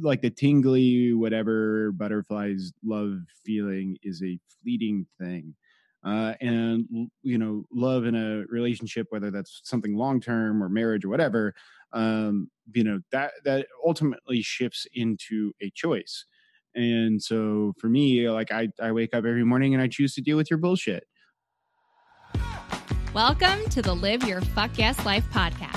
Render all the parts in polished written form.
like the tingly, whatever butterflies love feeling is a fleeting thing. And, you know, love in a relationship, whether that's something long-term or marriage or whatever, you know, that ultimately shifts into a choice. And so for me, like I wake up every morning and I choose to deal with your bullshit. Welcome to the Live Your Fuck Yes Life podcast,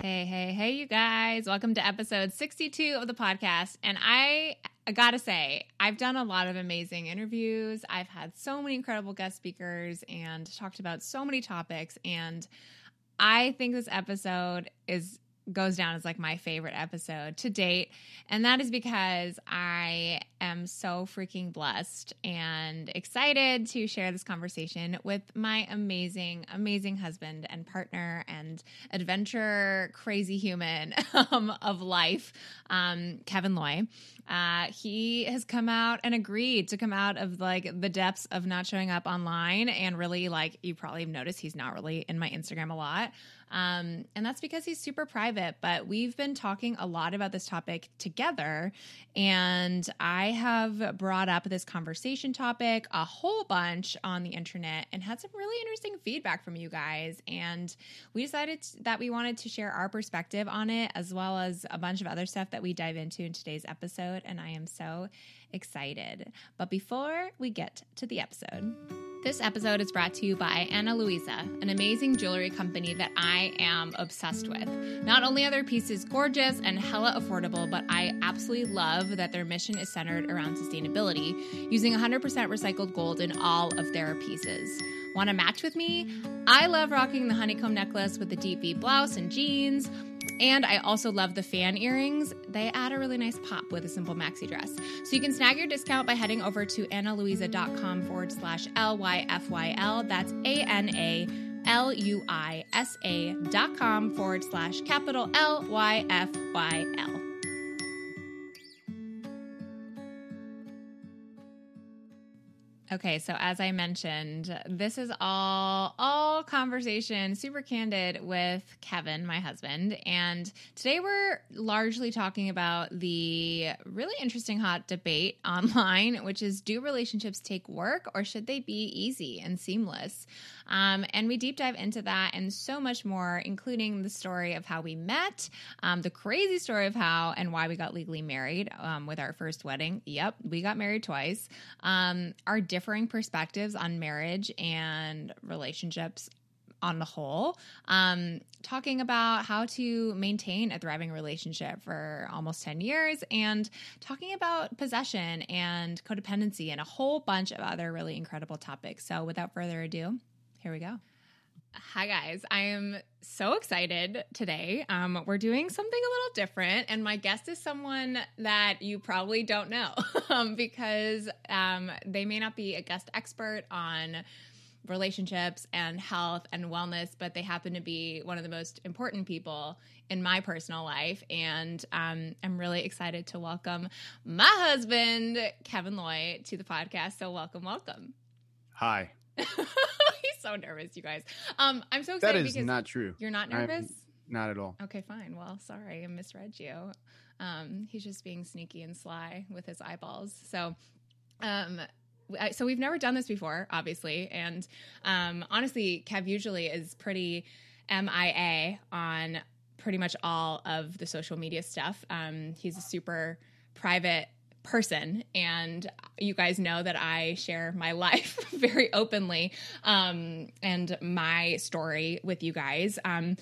Hey, hey, hey, you guys. Welcome to episode 62 of the podcast. And I gotta say, I've done a lot of amazing interviews. I've had so many incredible guest speakers and talked about so many topics. And I think this episode goes down as like my favorite episode to date. And that is because I am so freaking blessed and excited to share this conversation with my amazing, amazing husband and partner and adventure crazy human of life, Kevin Loy. He has come out and agreed to come out of like the depths of not showing up online, and really, like, you probably have noticed he's not really in my Instagram a lot. And that's because he's super private, but we've been talking a lot about this topic together, and I have brought up this conversation topic a whole bunch on the internet and had some really interesting feedback from you guys. And we decided that we wanted to share our perspective on it, as well as a bunch of other stuff that we dive into in today's episode. And I am so excited. But before we get to the episode... This episode is brought to you by Ana Luisa, an amazing jewelry company that I am obsessed with. Not only are their pieces gorgeous and hella affordable, but I absolutely love that their mission is centered around sustainability, using 100% recycled gold in all of their pieces. Want to match with me? I love rocking the honeycomb necklace with the deep V blouse and jeans. And I also love the fan earrings. They add a really nice pop with a simple maxi dress. So you can snag your discount by heading over to analuisa.com/LYFYL. That's analuisa.com/LYFYL. Okay, so as I mentioned, this is all conversation, super candid with Kevin, my husband. And today we're largely talking about the really interesting hot debate online, which is, do relationships take work, or should they be easy and seamless? And we deep dive into that and so much more, including the story of how we met, the crazy story of how and why we got legally married with our first wedding. Yep, we got married twice. Our differing perspectives on marriage and relationships on the whole, talking about how to maintain a thriving relationship for almost 10 years and talking about possession and codependency and a whole bunch of other really incredible topics. So without further ado, here we go. Hi guys. I am so excited today. We're doing something a little different, and my guest is someone that you probably don't know because they may not be a guest expert on relationships and health and wellness, but they happen to be one of the most important people in my personal life. And I'm really excited to welcome my husband, Kevin Loy, to the podcast. So welcome, welcome. Hi. He's so nervous, you guys. I'm so excited. That is because not true. You're not nervous? Not at all. Okay, fine. Well, sorry, I misread you. He's just being sneaky and sly with his eyeballs. So, so we've never done this before, obviously. And honestly, Kev usually is pretty MIA on pretty much all of the social media stuff. He's a super private person, and you guys know that I share my life very openly and my story with you guys. And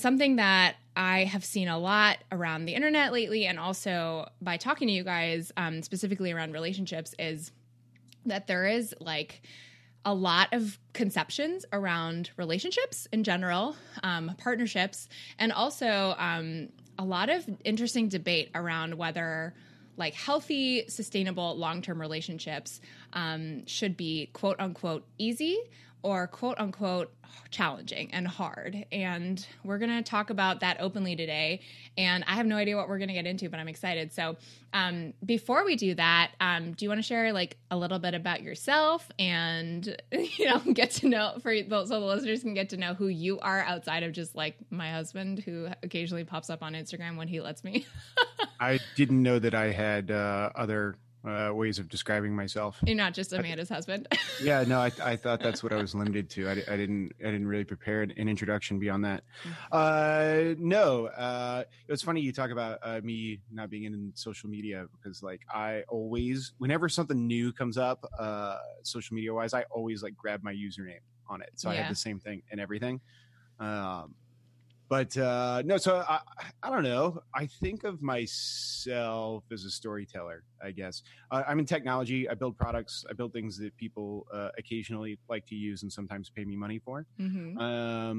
something that I have seen a lot around the internet lately, and also by talking to you guys specifically around relationships, is that there is like a lot of conceptions around relationships in general, partnerships, and also a lot of interesting debate around whether like healthy, sustainable, long-term relationships should be quote unquote easy or quote unquote challenging and hard. And we're going to talk about that openly today. And I have no idea what we're going to get into, but I'm excited. So before we do that, do you want to share like a little bit about yourself and, you know, get to know so the listeners can get to know who you are outside of just like my husband who occasionally pops up on Instagram when he lets me. I didn't know that I had other ways of describing myself. You're not just Amanda's husband. Yeah, no, I thought that's what I was limited to. I didn't really prepare an introduction beyond that. It was funny you talk about me not being in social media, because like I always, whenever something new comes up, social media wise, I always like grab my username on it. So yeah. I had the same thing and everything. I don't know. I think of myself as a storyteller, I guess. I'm in technology. I build products. I build things that people occasionally like to use and sometimes pay me money for. Mm-hmm. I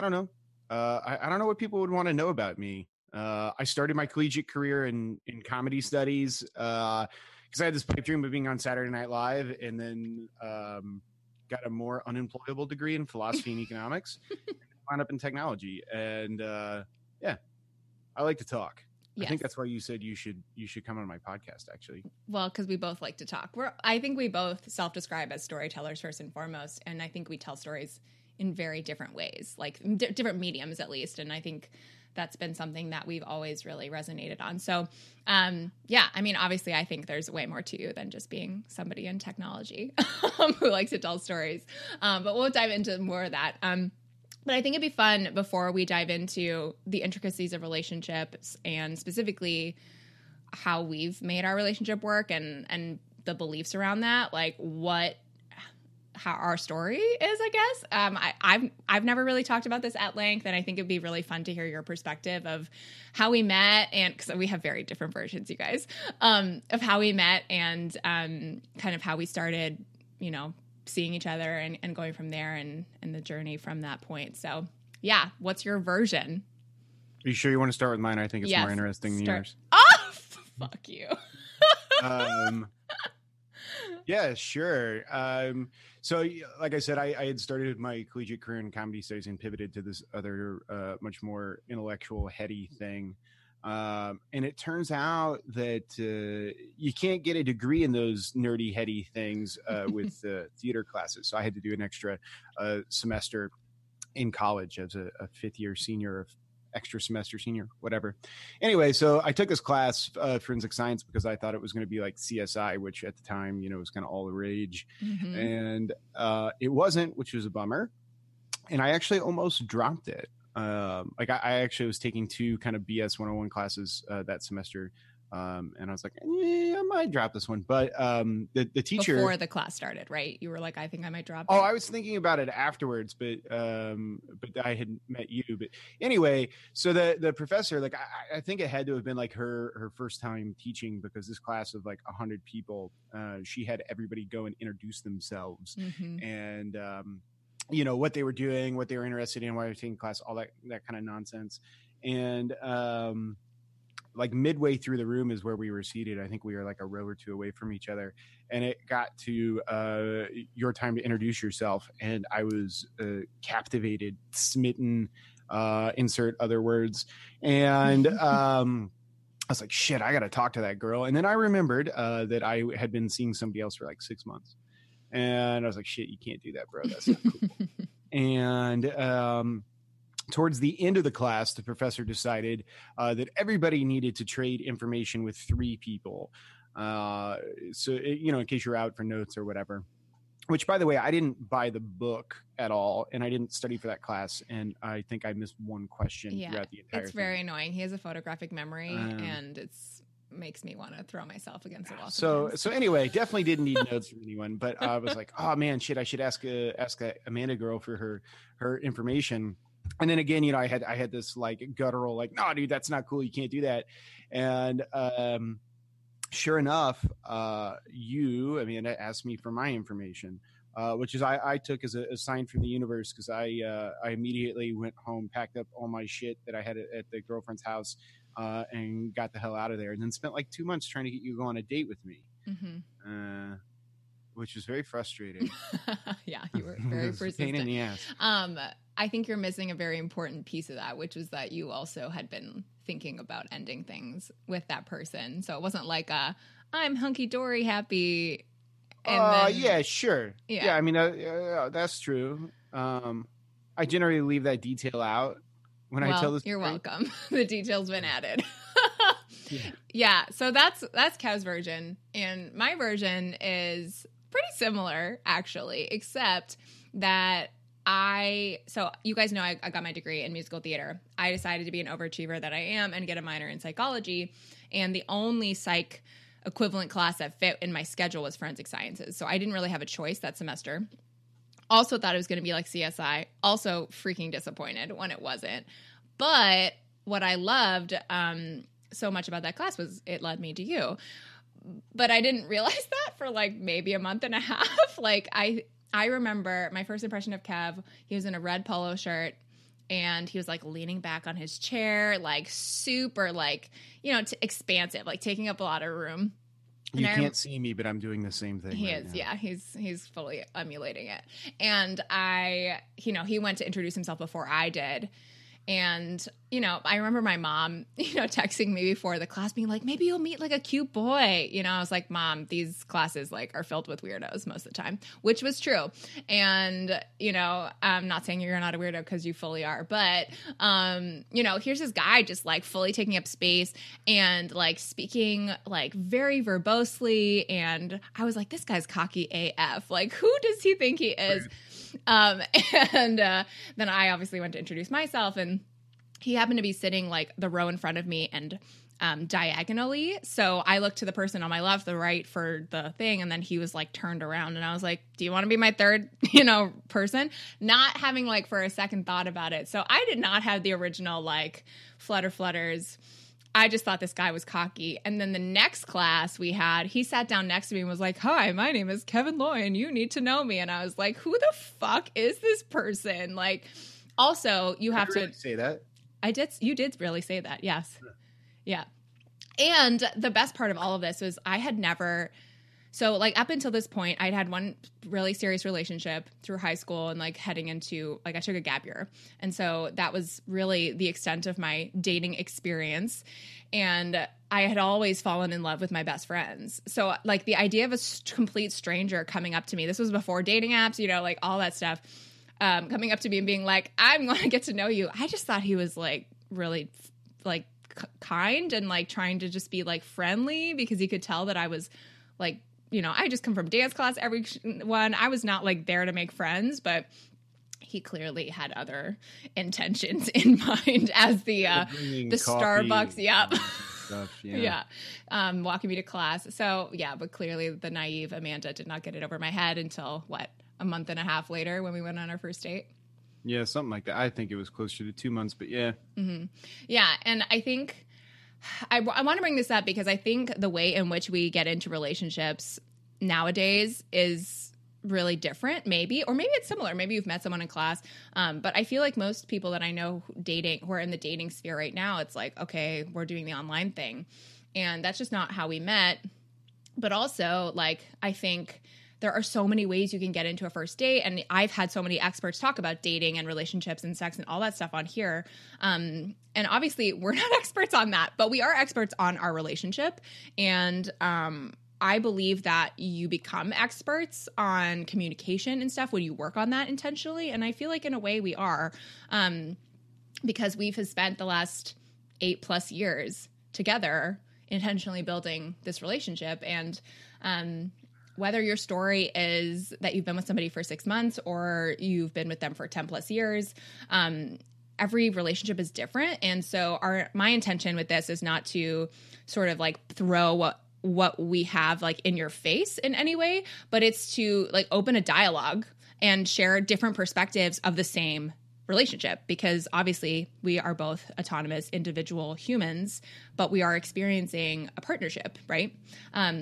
don't know. I don't know what people would want to know about me. I started my collegiate career in comedy studies because I had this pipe dream of being on Saturday Night Live, and then got a more unemployable degree in philosophy and economics. Wound up in technology, and I like to talk. Yes. I think that's why you said you should come on my podcast, actually. Well, because we both like to talk. I think we both self-describe as storytellers first and foremost, and I think we tell stories in very different ways, like different mediums at least, and I think that's been something that we've always really resonated on. So I mean, obviously I think there's way more to you than just being somebody in technology who likes to tell stories, but we'll dive into more of that. But I think it'd be fun before we dive into the intricacies of relationships and specifically how we've made our relationship work and the beliefs around that, like how our story is, I guess. I've never really talked about this at length, and I think it'd be really fun to hear your perspective of how we met, and because we have very different versions, you guys, of how we met and kind of how we started, you know, seeing each other and going from there and the journey from that point. So yeah, what's your version? Are you sure you want to start with mine? I think it's more interesting than yours. Oh, fuck you. Yeah, sure. So like I said, I had started my collegiate career in comedy studies and pivoted to this other much more intellectual, heady thing. And it turns out that you can't get a degree in those nerdy, heady things with theater classes. So I had to do an extra semester in college as a fifth-year senior, extra semester senior, whatever. Anyway, so I took this class, forensic science, because I thought it was going to be like CSI, which at the time, you know, was kind of all the rage. Mm-hmm. And it wasn't, which was a bummer. And I actually almost dropped it. I actually was taking two kind of BS 101 classes that semester, and I was like, I might drop this one. But the teacher, before the class started, right? You were like, I think I might drop it. I was thinking about it afterwards, but I had met you. But anyway, so the professor, like, I think it had to have been like her first time teaching, because this class of like 100 people, she had everybody go and introduce themselves. Mm-hmm. And you know, what they were doing, what they were interested in, why they were taking class, all that kind of nonsense. And like midway through the room is where we were seated. I think we were like a row or two away from each other. And it got to your time to introduce yourself. And I was captivated, smitten, insert other words. And I was like, shit, I got to talk to that girl. And then I remembered that I had been seeing somebody else for like 6 months. And I was like, shit, you can't do that, bro. That's not cool. And towards the end of the class, the professor decided that everybody needed to trade information with 3 people. So, in case you're out for notes or whatever, which, by the way, I didn't buy the book at all. And I didn't study for that class. And I think I missed one question throughout the entire thing. It's very annoying. He has a photographic memory, and it's makes me want to throw myself against the wall. So anyway, definitely didn't need notes from anyone, but I was like, oh man, shit, I should ask that Amanda girl for her information. And then again, you know, I had this like guttural, like, no, dude, that's not cool. You can't do that. And, sure enough, Amanda asked me for my information, which is I took as a sign from the universe. Cause I immediately went home, packed up all my shit that I had at the girlfriend's house, and got the hell out of there. And then spent like 2 months trying to get you to go on a date with me, which was very frustrating. Yeah, you were very persistent. Pain in the ass. I think you're missing a very important piece of that, which was that you also had been thinking about ending things with that person. So it wasn't like a, I'm hunky-dory happy. Yeah, I mean, that's true. I generally leave that detail out when I tell this. You're welcome. The detail's been added. Yeah. So that's Kev's version. And my version is pretty similar, actually, except that so you guys know I got my degree in musical theater. I decided to be an overachiever that I am and get a minor in psychology. And the only psych equivalent class that fit in my schedule was forensic sciences. So I didn't really have a choice that semester. Also thought it was going to be like CSI. Also freaking disappointed when it wasn't. But what I loved so much about that class was it led me to you. But I didn't realize that for like maybe a month and a half. Like I remember my first impression of Kev, he was in a red polo shirt and he was like leaning back on his chair, like super like, you know, expansive, like taking up a lot of room. You can't see me, but I'm doing the same thing. He is. Yeah. He's fully emulating it. And he went to introduce himself before I did. And, you know, I remember my mom, you know, texting me before the class being like, maybe you'll meet like a cute boy. You know, I was like, Mom, these classes like are filled with weirdos most of the time, which was true. And, you know, I'm not saying you're not a weirdo because you fully are. But, you know, here's this guy just like fully taking up space and like speaking like very verbosely. And I was like, this guy's cocky AF. Like, who does he think he is? Right. And then I obviously went to introduce myself, and he happened to be sitting like the row in front of me and diagonally. So I looked to the person on my left, the right for the thing, and then he was like turned around, and I was like, do you want to be my third, you know, person? Not having like for a second thought about it. So I did not have the original like flutters. I just thought this guy was cocky. And then the next class we had, he sat down next to me and was like, hi, my name is Kevin Loy and you need to know me. And I was like, who the fuck is this person? Like, also you have to say that. You did really say that. Yes. Yeah. And the best part of all of this was I had never, so like up until this point, I'd had one really serious relationship through high school and like heading into, like I took a gap year. And so that was really the extent of my dating experience. And I had always fallen in love with my best friends. So like the idea of a complete stranger coming up to me, this was before dating apps, you know, like all that stuff, coming up to me and being like, I'm going to get to know you. I just thought he was like really like kind and like trying to just be like friendly because he could tell that I was like, you know, I just come from dance class, everyone. I was not like there to make friends, but he clearly had other intentions in mind as the Starbucks. Yep. Stuff, yeah. Yeah. Walking me to class. So yeah, but clearly the naive Amanda did not get it over my head until a month and a half later when we went on our first date. Yeah. Something like that. I think it was closer to 2 months, but yeah. Mm-hmm. Yeah. And I think I want to bring this up because I think the way in which we get into relationships nowadays is really different, maybe, or maybe it's similar. Maybe you've met someone in class, but I feel like most people that I know who are in the dating sphere right now, it's like, okay, we're doing the online thing, and that's just not how we met. But also, like, I think there are so many ways you can get into a first date, and I've had so many experts talk about dating and relationships and sex and all that stuff on here. And obviously we're not experts on that, but we are experts on our relationship. And I believe that you become experts on communication and stuff when you work on that intentionally. And I feel like in a way we are, because we've spent the last 8+ years together intentionally building this relationship. And whether your story is that you've been with somebody for 6 months or you've been with them for 10+ years, every relationship is different. And so my intention with this is not to sort of like throw what we have like in your face in any way, but it's to like open a dialogue and share different perspectives of the same relationship, because obviously we are both autonomous individual humans, but we are experiencing a partnership, right? And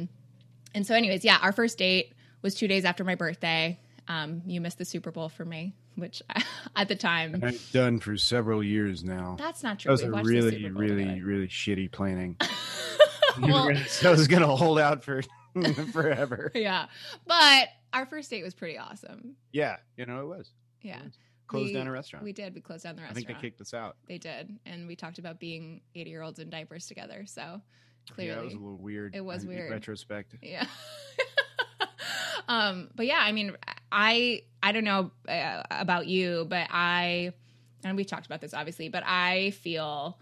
so anyways, yeah, our first date was 2 days after my birthday. You missed the Super Bowl for me, which at the time I've done for several years now. That's not true. That was a really shitty planning. Well, I was going to hold out for forever. Yeah. But our first date was pretty awesome. Yeah. You know, it was. Yeah. Closed down a restaurant. We did. We closed down the restaurant. I think they kicked us out. They did. And we talked about being 80-year-olds in diapers together. So clearly. Yeah, it was a little weird. It was weird. In retrospect. Yeah. But yeah, I mean, I don't know about you, but and we've talked about this obviously, but I feel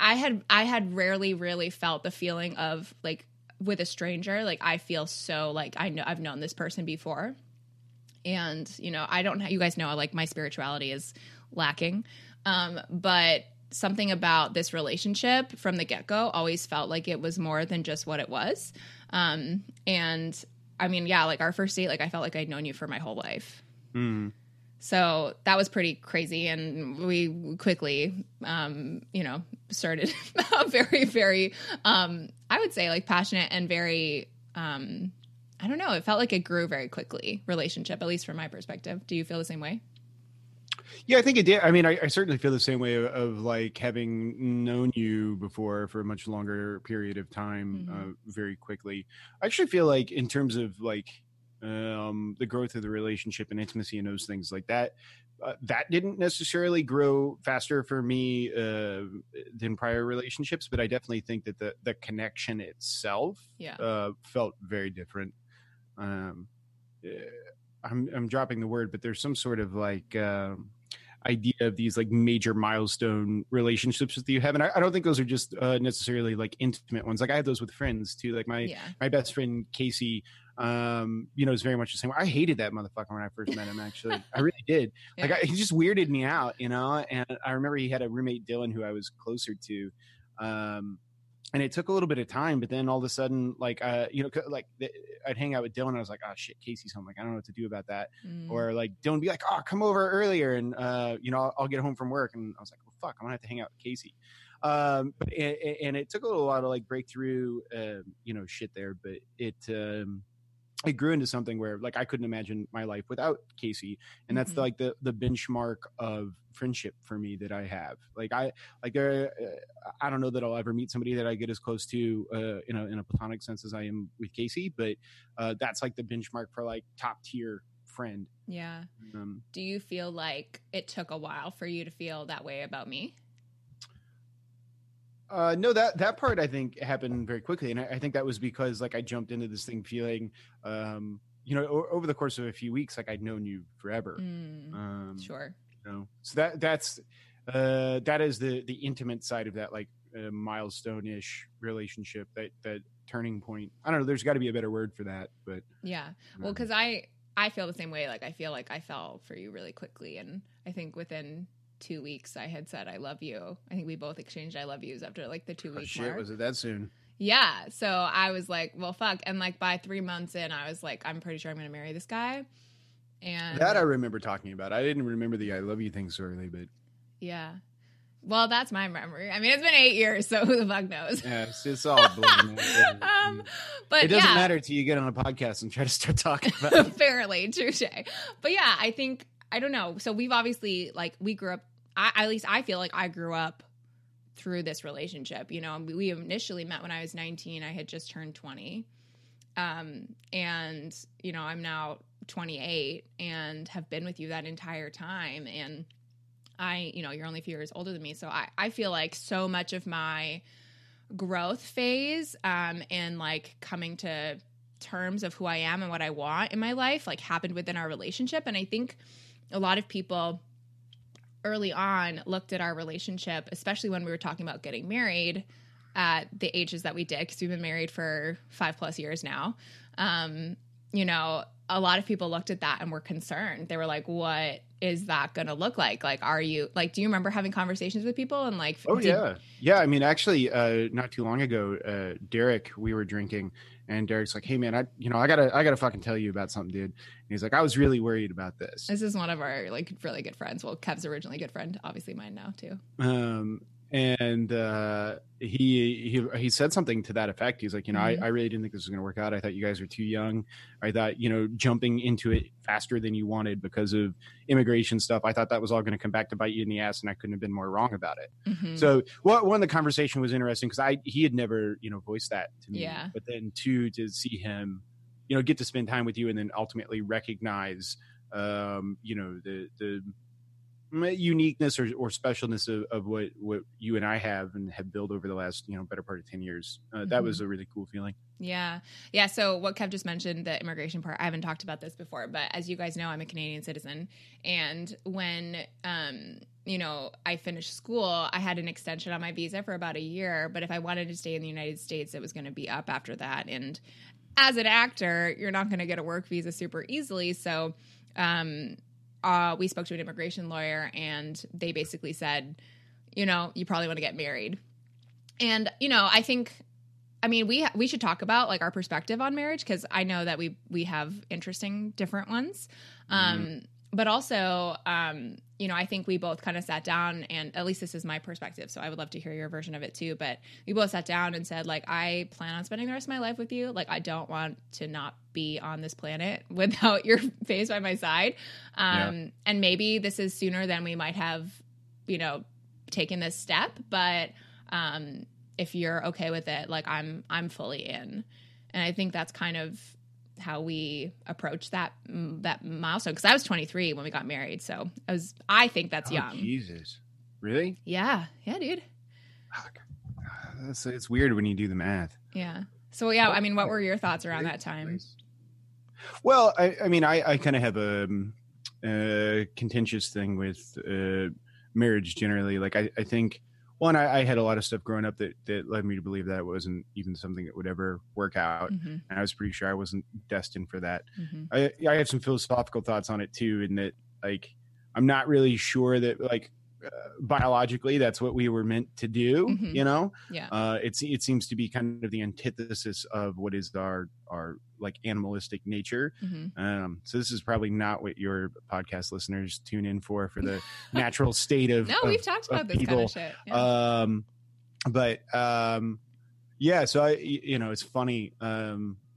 I had rarely really felt the feeling of like with a stranger, like I feel so like I've known this person before. And, you know, you guys know, like my spirituality is lacking. But something about this relationship from the get-go always felt like it was more than just what it was. And I mean, yeah, like our first date, like I felt like I'd known you for my whole life. Mm. So that was pretty crazy. And we quickly, you know, started a very, very, I would say like passionate and very, I don't know. It felt like it grew very quickly, relationship, at least from my perspective. Do you feel the same way? Yeah, I think it did. I mean, I certainly feel the same way of like having known you before for a much longer period of time, mm-hmm. Very quickly. I actually feel like in terms of like the growth of the relationship and intimacy and those things like that, that didn't necessarily grow faster for me than prior relationships. But I definitely think that the connection itself felt very different. I'm dropping the word, but there's some sort of like idea of these like major milestone relationships that you have. And I don't think those are just necessarily like intimate ones. Like I have those with friends too. Like my best friend, Casey, you know, is very much the same way. I hated that motherfucker when I first met him, actually. I really did. Yeah. Like he just weirded me out, you know? And I remember he had a roommate, Dylan, who I was closer to. And it took a little bit of time, but then all of a sudden, like, you know, like I'd hang out with Dylan. And I was like, oh, shit, Casey's home. Like, I don't know what to do about that. Mm. Or like Dylan be like, oh, come over earlier. And, you know, I'll get home from work. And I was like, well, fuck, I'm going to have to hang out with Casey. And it took a little while to like break through, you know, shit there. But it grew into something where like I couldn't imagine my life without Casey. And that's mm-hmm. like the benchmark of friendship for me that I have. Like I don't know that I'll ever meet somebody that I get as close to, you know, in a platonic sense as I am with Casey, but that's like the benchmark for like top tier friend. Yeah. Do you feel like it took a while for you to feel that way about me? No, that part I think happened very quickly. And I think that was because like I jumped into this thing feeling, you know, over the course of a few weeks, like I'd known you forever. Mm, sure. You know? So that is the intimate side of that, like milestone-ish relationship, that turning point. I don't know. There's got to be a better word for that, but yeah. Well, because I feel the same way. Like I feel like I fell for you really quickly. And I think within 2 weeks I had said I love you. I think we both exchanged I love yous after like the 2 week mark. Was it that soon? Yeah. So I was like, well, fuck. And like by 3 months in, I was like, I'm pretty sure I'm going to marry this guy. And that I remember talking about. I didn't remember the I love you thing so early, but yeah. Well, that's my memory. I mean, it's been 8 years, so who the fuck knows? Yeah, it's all blown out. But it doesn't matter till you get on a podcast and try to start talking about it. Fairly, touche. But yeah, I think, I don't know. So we've obviously like we grew up. At least I feel like I grew up through this relationship, you know. We initially met when I was 19. I had just turned 20. And, you know, I'm now 28 and have been with you that entire time. And you know, you're only a few years older than me. So I feel like so much of my growth phase and like coming to terms of who I am and what I want in my life like happened within our relationship. And I think a lot of people – early on looked at our relationship, especially when we were talking about getting married at the ages that we did, because we've been married for 5+ years now. You know, a lot of people looked at that and were concerned. They were like, what is that going to look like? Like, are you like, do you remember having conversations with people? And like, Yeah. I mean, actually not too long ago, Derek, we were drinking and Derek's like, hey man, I gotta fucking tell you about something, dude. And he's like, I was really worried about this. This is one of our like really good friends. Well, Kev's originally good friend, obviously mine now too. And he said something to that effect. He's like, you know, I really didn't think this was going to work out. I thought you guys were too young. I thought, you know, jumping into it faster than you wanted because of immigration stuff, I thought that was all going to come back to bite you in the ass, and I couldn't have been more wrong about it. Mm-hmm. So one, the conversation was interesting because he had never, you know, voiced that to me. Yeah. But then two, to see him, you know, get to spend time with you and then ultimately recognize, you know, the uniqueness or specialness of what you and I have built over the last, you know, better part of 10 years. That was a really cool feeling. Yeah. Yeah. So what Kev just mentioned, the immigration part, I haven't talked about this before, but as you guys know, I'm a Canadian citizen. And when, you know, I finished school, I had an extension on my visa for about a year, but if I wanted to stay in the United States, it was going to be up after that. And as an actor, you're not going to get a work visa super easily. So, we spoke to an immigration lawyer, and they basically said, you know, you probably want to get married. And, you know, I think, I mean, we should talk about like our perspective on marriage, because I know that we have interesting different ones. But also, you know, I think we both kind of sat down, and at least this is my perspective, so I would love to hear your version of it too. But we both sat down and said, like, I plan on spending the rest of my life with you. Like, I don't want to not be on this planet without your face by my side. And maybe this is sooner than we might have, you know, taken this step. But if you're okay with it, like, I'm fully in. And I think that's kind of how we approach that milestone, because I was 23 when we got married, so I think that's young. Jesus, really? Yeah, dude. Fuck. It's weird when you do the math. Yeah. So yeah, I mean, what were your thoughts around that time? Well, I mean, I kind of have a contentious thing with marriage generally. Like, I think one, I had a lot of stuff growing up that led me to believe that it wasn't even something that would ever work out. Mm-hmm. And I was pretty sure I wasn't destined for that. Mm-hmm. I have some philosophical thoughts on it too, in that, like, I'm not really sure that, like, biologically that's what we were meant to do. Mm-hmm. You know, it seems to be kind of the antithesis of what is our like animalistic nature. Mm-hmm. So this is probably not what your podcast listeners tune in for the natural state of we've talked about this people. Kind of shit. Yeah. So I, you know, it's funny.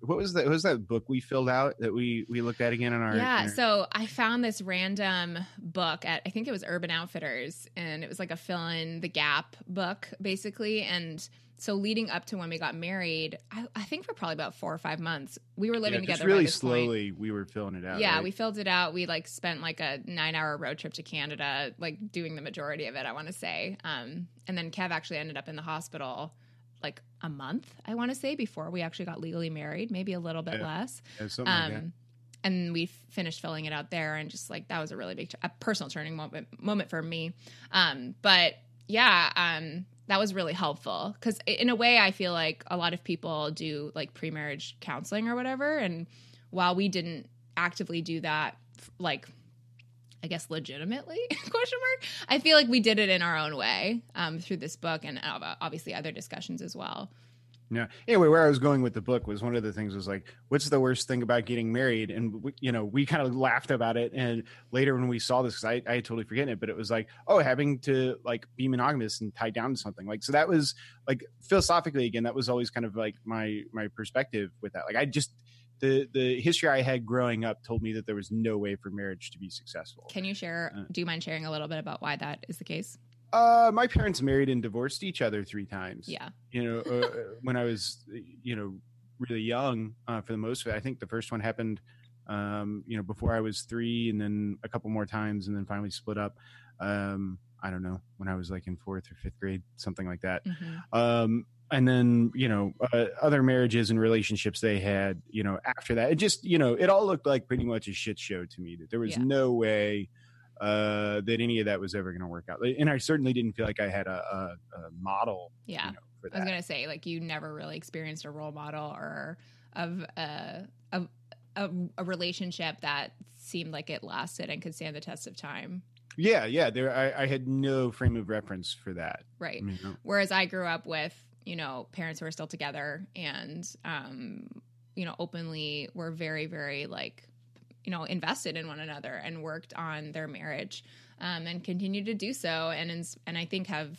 What was that book we filled out that we looked at again in our... Yeah, so I found this random book at, I think it was Urban Outfitters, and it was like a fill-in-the-gap book, basically. And so leading up to when we got married, I think for probably about 4 or 5 months, we were living together. Really slowly we were filling it out. Yeah, right? We filled it out. We like spent like a 9-hour road trip to Canada, like doing the majority of it, I want to say. And then Kev actually ended up in the hospital like a month, I want to say, before we actually got legally married, maybe a little bit less. Yeah, like that. And we finished filling it out there, and just like that was a really big a personal turning moment for me. That was really helpful, because in a way I feel like a lot of people do like pre-marriage counseling or whatever, and while we didn't actively do that, like, I guess legitimately ? I feel like we did it in our own way through this book, and obviously other discussions as well. Yeah. Anyway, where I was going with the book was, one of the things was like, what's the worst thing about getting married? And we kind of laughed about it. And later when we saw this, because I had totally forgotten it, but it was like, having to like be monogamous and tied down to something. Like, so that was like philosophically, again, that was always kind of like my perspective with that. Like, I just, the history I had growing up told me that there was no way for marriage to be successful. Can you share, do you mind sharing a little bit about why that is the case? My parents married and divorced each other 3 times. Yeah. You know, when I was, you know, really young, for the most of it. I think the first one happened, you know, before I was 3, and then a couple more times, and then finally split up. I don't know, when I was like in 4th or 5th grade, something like that. Mm-hmm. And then, you know, other marriages and relationships they had, you know, after that, it just, you know, it all looked like pretty much a shit show to me, that there was no way that any of that was ever going to work out. And I certainly didn't feel like I had a model. Yeah. You know, for that. I was going to say, like, you never really experienced a role model or of a relationship that seemed like it lasted and could stand the test of time. Yeah. I had no frame of reference for that. Right. You know? Whereas I grew up with, you know, parents who are still together, and, you know, openly were very, very like, you know, invested in one another and worked on their marriage, and continue to do so. And I think have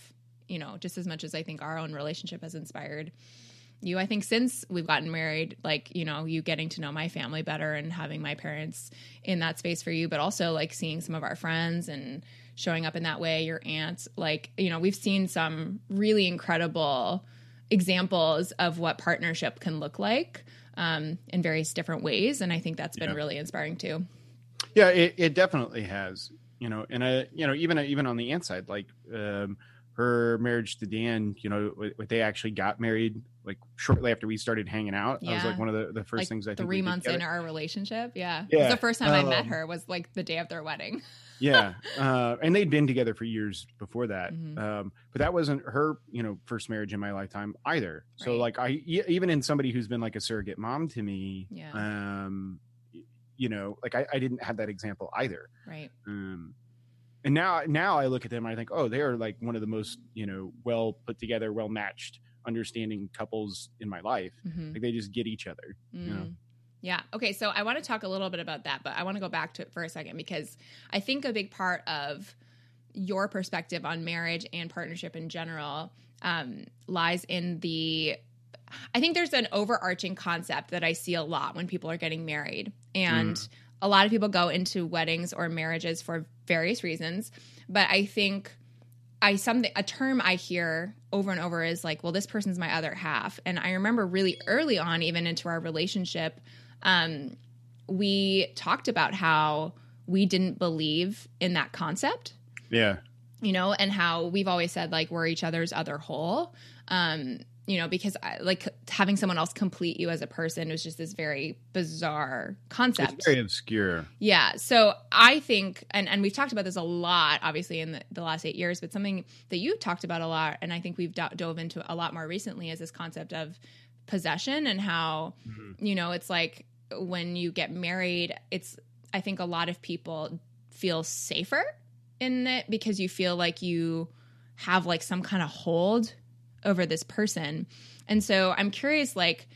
you know, just as much as I think our own relationship has inspired you. I think since we've gotten married, like, you know, you getting to know my family better and having my parents in that space for you, but also like seeing some of our friends and showing up in that way, your aunt, like, you know, we've seen some really incredible examples of what partnership can look like in various different ways. And I think that's been really inspiring too. Yeah, it definitely has, you know, and I, you know, even on the aunt side, like her marriage to Dan, you know, they actually got married like shortly after we started hanging out. Yeah. That was like one of the first like things I think 3 months into our relationship. Yeah. It was the first time I met her was like the day of their wedding. Yeah. And they'd been together for years before that. Mm-hmm. But that wasn't her, you know, first marriage in my lifetime either. Right. So like even in somebody who's been like a surrogate mom to me, you know, like I didn't have that example either. Right. And now I look at them and I think, oh, they are like one of the most, you know, well put together, well matched, understanding couples in my life. Mm-hmm. Like they just get each other, you know? Yeah. Okay. So I want to talk a little bit about that, but I want to go back to it for a second, because I think a big part of your perspective on marriage and partnership in general lies in the, I think there's an overarching concept that I see a lot when people are getting married, and a lot of people go into weddings or marriages for various reasons. But I think a term I hear over and over is like, well, this person's my other half. And I remember really early on, even into our relationship, we talked about how we didn't believe in that concept. Yeah. You know, and how we've always said like we're each other's other whole, you know, because like having someone else complete you as a person was just this very bizarre concept. It's very obscure. Yeah. So I think, and we've talked about this a lot, obviously, in the last 8 years, but something that you've talked about a lot, and I think we've dove into a lot more recently, is this concept of possession, and how, you know, it's like when you get married, it's, I think a lot of people feel safer in it because you feel like you have like some kind of hold over this person. And so I'm curious, like,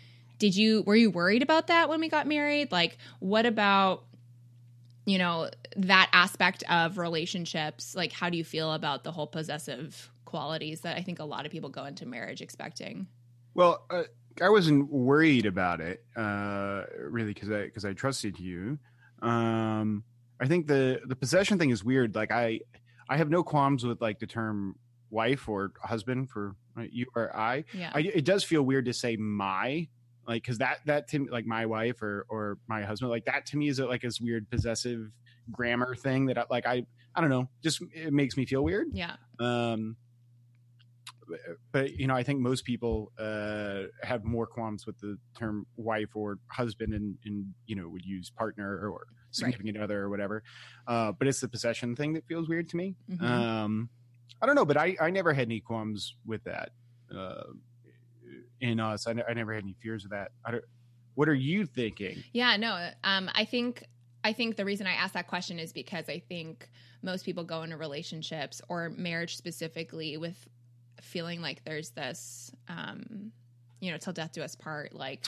were you worried about that when we got married? Like, what about, you know, that aspect of relationships? Like, how do you feel about the whole possessive qualities that I think a lot of people go into marriage expecting? Well, I wasn't worried about it, really, because I trusted you. I think the possession thing is weird. Like, I have no qualms with like the term wife or husband for you or I. Yeah. It does feel weird to say my, like, because that to me, like my wife or my husband, like that to me is like this weird possessive grammar thing that I don't know, just it makes me feel weird. Yeah. But you know, I think most people have more qualms with the term wife or husband, and you know, would use partner or significant other or whatever. But it's the possession thing that feels weird to me. Mm-hmm. I don't know, but I never had any qualms with that in us. I never had any fears of that. What are you thinking? Yeah, no, I think the reason I asked that question is because I think most people go into relationships or marriage specifically with feeling like there's this, you know, till death do us part, like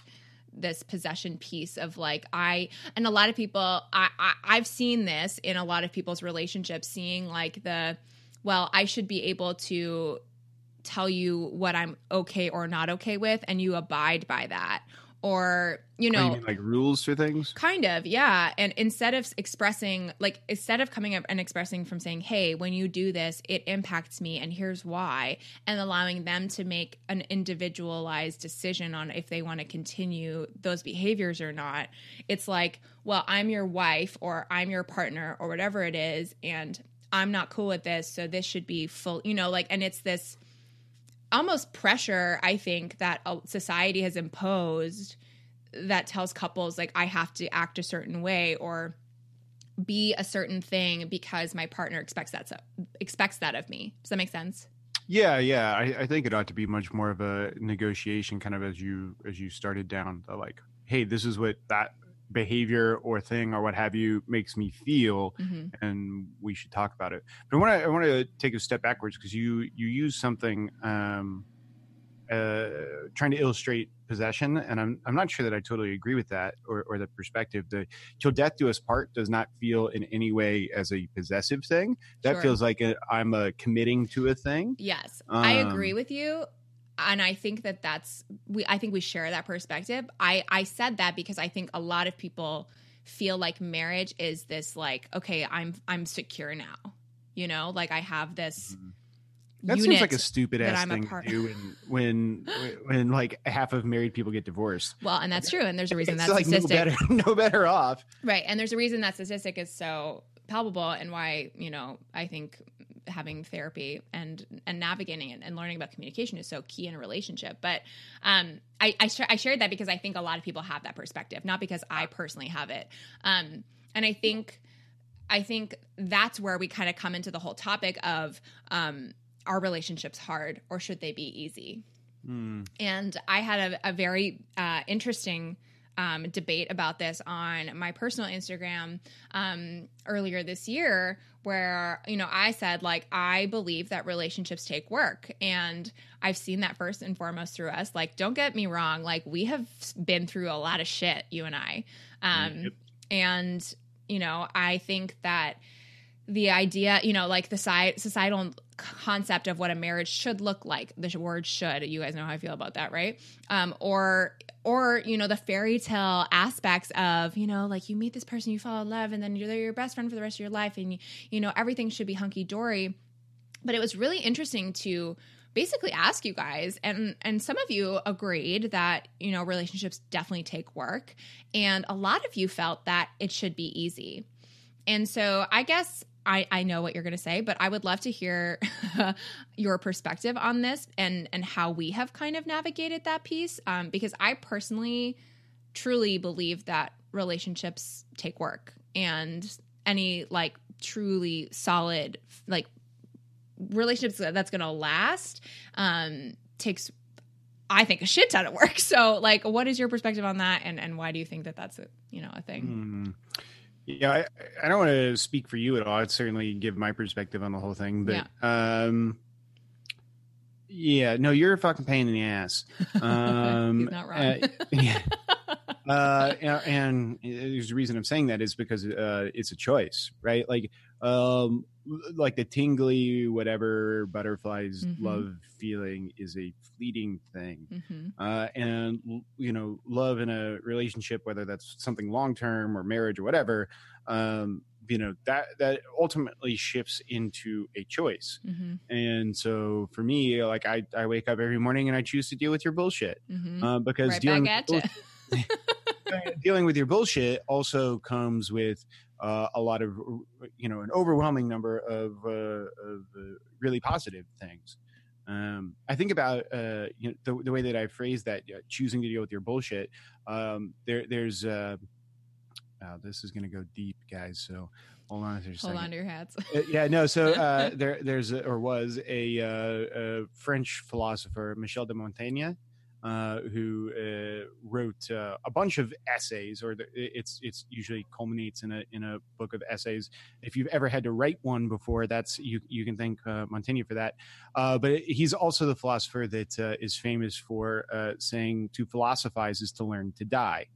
this possession piece of like and a lot of people, I've seen this in a lot of people's relationships, seeing like the, well, I should be able to tell you what I'm okay or not okay with, and you abide by that. Or, you know, you mean like rules for things? Kind of, yeah. And instead of coming up and expressing from saying, hey, when you do this, it impacts me and here's why, and allowing them to make an individualized decision on if they want to continue those behaviors or not, it's like, well, I'm your wife or I'm your partner or whatever it is, and I'm not cool with this, so this should be full, you know, like, and it's this almost pressure, I think, that society has imposed that tells couples, like, I have to act a certain way or be a certain thing because my partner expects that of me. Does that make sense? Yeah, yeah. I think it ought to be much more of a negotiation, kind of as you started down, like, hey, this is what that behavior or thing or what have you makes me feel, and we should talk about it. But I want to take a step backwards, because you use something trying to illustrate possession, and I'm not sure that I totally agree with that or the perspective. The till death do us part does not feel in any way as a possessive thing. That sure. feels like I'm committing to a thing. Yes, I agree with you. And I think I think we share that perspective. I said that because I think a lot of people feel like marriage is this like, okay, I'm secure now, you know, like I have this. Mm-hmm. That seems like a stupid ass thing to do when like half of married people get divorced. Well, and that's true. And there's a reason that statistic. No better off. Right. And there's a reason that statistic is so palpable and why, you know, I think having therapy and navigating it and learning about communication is so key in a relationship. But I shared that because I think a lot of people have that perspective, not because I personally have it. And I think that's where we kind of come into the whole topic of are relationships hard or should they be easy? Mm. And I had a very interesting debate about this on my personal Instagram earlier this year where, you know, I said, like, I believe that relationships take work. And I've seen that first and foremost through us. Like, don't get me wrong. Like, we have been through a lot of shit, you and I. Yep. And, you know, I think that the idea, you know, like the societal concept of what a marriage should look like, the word should, you guys know how I feel about that, right? Or, you know, the fairy tale aspects of, you know, like you meet this person, you fall in love, and then they're your best friend for the rest of your life. And, you know, everything should be hunky dory. But it was really interesting to basically ask you guys, and some of you agreed that, you know, relationships definitely take work. And a lot of you felt that it should be easy. And so I guess I know what you're going to say, but I would love to hear your perspective on this and how we have kind of navigated that piece, because I personally truly believe that relationships take work, and any like truly solid like relationships that's going to last takes, I think, a shit ton of work. So like, what is your perspective on that, and why do you think that that's a, you know, a thing? Mm-hmm. Yeah, I don't want to speak for you at all. I'd certainly give my perspective on the whole thing, but yeah, you're a fucking pain in the ass. He's not wrong. And there's a reason I'm saying that is because it's a choice, right? Like the tingly whatever butterflies mm-hmm. love feeling is a fleeting thing. Mm-hmm. And, you know, love in a relationship, whether that's something long-term or marriage or whatever, you know, that ultimately shifts into a choice. Mm-hmm. And so for me, like I wake up every morning and I choose to deal with your bullshit. Mm-hmm. Because right dealing back at you. Dealing with your bullshit also comes with a lot of, you know, an overwhelming number of really positive things. I think about you know, the way that I phrased that, choosing to deal with your bullshit. There's this is going to go deep, guys. So hold on. Hold on to your hats. So there was a French philosopher, Michel de Montaigne, who wrote a bunch of essays, or it's usually culminates in a book of essays. If you've ever had to write one before, that's you can thank Montaigne for that. But he's also the philosopher that is famous for saying to philosophize is to learn to die.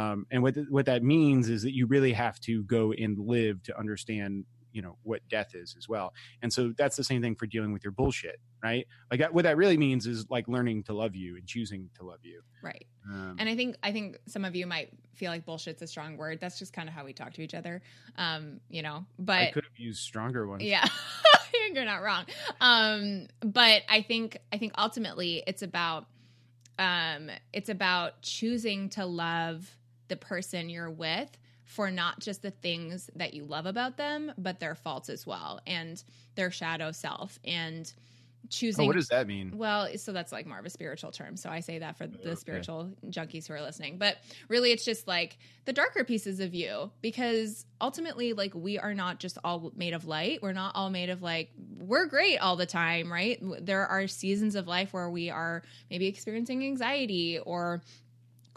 Mm. And what that means is that you really have to go and live to understand, you know, what death is as well. And so that's the same thing for dealing with your bullshit, right? Like what that really means is like learning to love you and choosing to love you. Right. And I think some of you might feel like bullshit's a strong word. That's just kind of how we talk to each other. You know, but I could have used stronger ones. Yeah. You're not wrong. But I think ultimately it's about choosing to love the person you're with for not just the things that you love about them, but their faults as well, and their shadow self, and choosing. Oh, what does that mean? Well, so that's like more of a spiritual term. So I say that for the spiritual junkies who are listening, but really it's just like the darker pieces of you, because ultimately like we are not just all made of light. We're not all made of like, we're great all the time, right? There are seasons of life where we are maybe experiencing anxiety or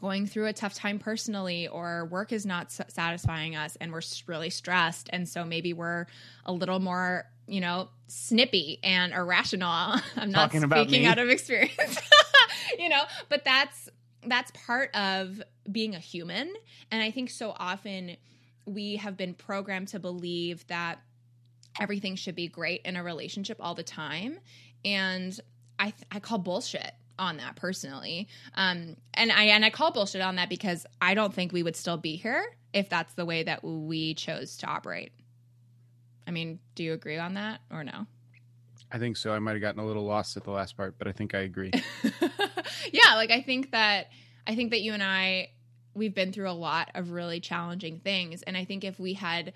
going through a tough time personally, or work is not satisfying us and we're really stressed. And so maybe we're a little more, you know, snippy and irrational. I'm not speaking out of experience, you know, but that's part of being a human. And I think so often we have been programmed to believe that everything should be great in a relationship all the time. And I call bullshit on that personally. And I call bullshit on that because I don't think we would still be here if that's the way that we chose to operate. I mean, do you agree on that or no? I think so. I might've gotten a little lost at the last part, but I think I agree. Yeah. Like I think that you and I, we've been through a lot of really challenging things. And I think if we had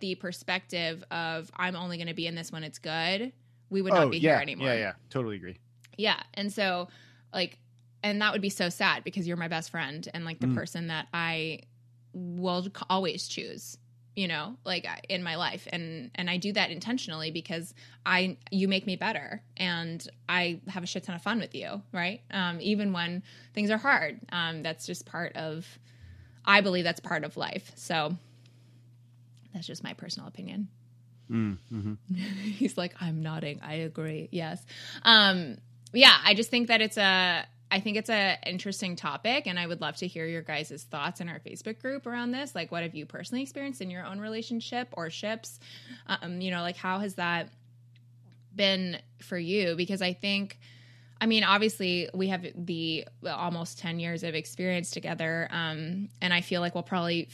the perspective of I'm only going to be in this when it's good, we would not be here anymore. Yeah. Totally agree. Yeah. And so like, and that would be so sad because you're my best friend and like the person that I will always choose, you know, like in my life. And I do that intentionally because you make me better and I have a shit ton of fun with you. Right. Even when things are hard, that's just I believe that's part of life. So that's just my personal opinion. He's like, I'm nodding. I agree. Yes. Yeah, I just think that it's an interesting topic, and I would love to hear your guys' thoughts in our Facebook group around this. Like, what have you personally experienced in your own relationship or ships? You know, like how has that been for you? Because I think, I mean, obviously we have the almost 10 years of experience together, and I feel like we'll probably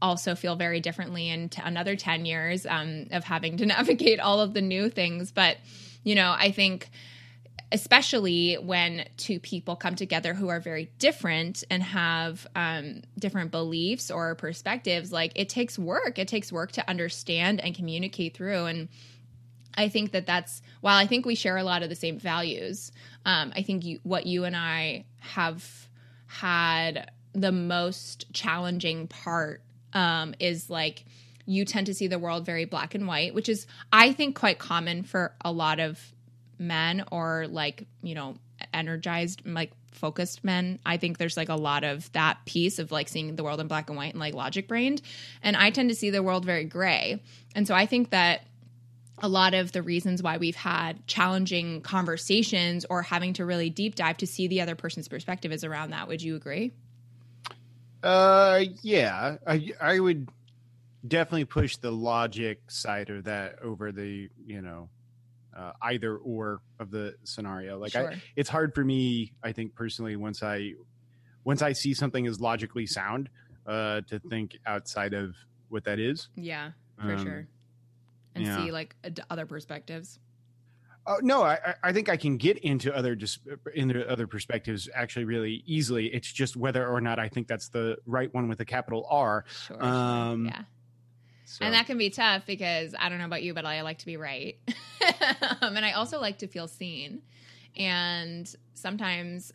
also feel very differently in another 10 years of having to navigate all of the new things. But, you know, I think especially when two people come together who are very different and have different beliefs or perspectives, like it takes work. It takes work to understand and communicate through. And I think that's while I think we share a lot of the same values, I think what you and I have had the most challenging part is like you tend to see the world very black and white, which is, I think, quite common for a lot of men or like, you know, energized, like focused men. I think there's like a lot of that piece of like seeing the world in black and white and like logic brained. And I tend to see the world very gray. And so I think that a lot of the reasons why we've had challenging conversations or having to really deep dive to see the other person's perspective is around that. Would you agree? Yeah, I would definitely push the logic side of that over the, you know, either or of the scenario. Like sure. It's hard for me, I think personally, once I see something as logically sound, to think outside of what that is. Yeah, for sure. And see like other perspectives. Oh no, I think I can get into other perspectives actually really easily. It's just whether or not I think that's the right one with a capital R. Sure. Yeah. So. And that can be tough because I don't know about you, but I like to be right. And I also like to feel seen. And sometimes,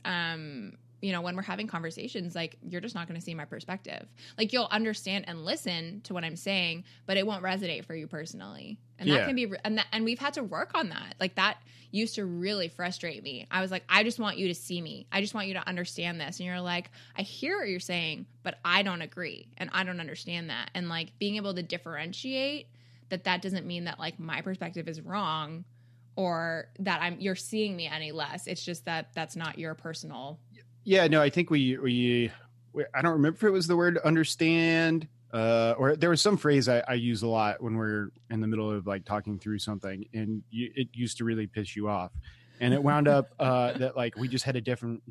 you know, when we're having conversations, like you're just not going to see my perspective. Like you'll understand and listen to what I'm saying, but it won't resonate for you personally. And that can be, and we've had to work on that. Like that used to really frustrate me. I was like, I just want you to see me. I just want you to understand this. And you're like, I hear what you're saying, but I don't agree. And I don't understand that. And like being able to differentiate that doesn't mean that like my perspective is wrong or that you're seeing me any less. It's just that that's not your personal. Yeah, no, I think we I don't remember if it was the word understand. Or there was some phrase I use a lot when we're in the middle of like talking through something, and it used to really piss you off, and it wound up that like we just had a different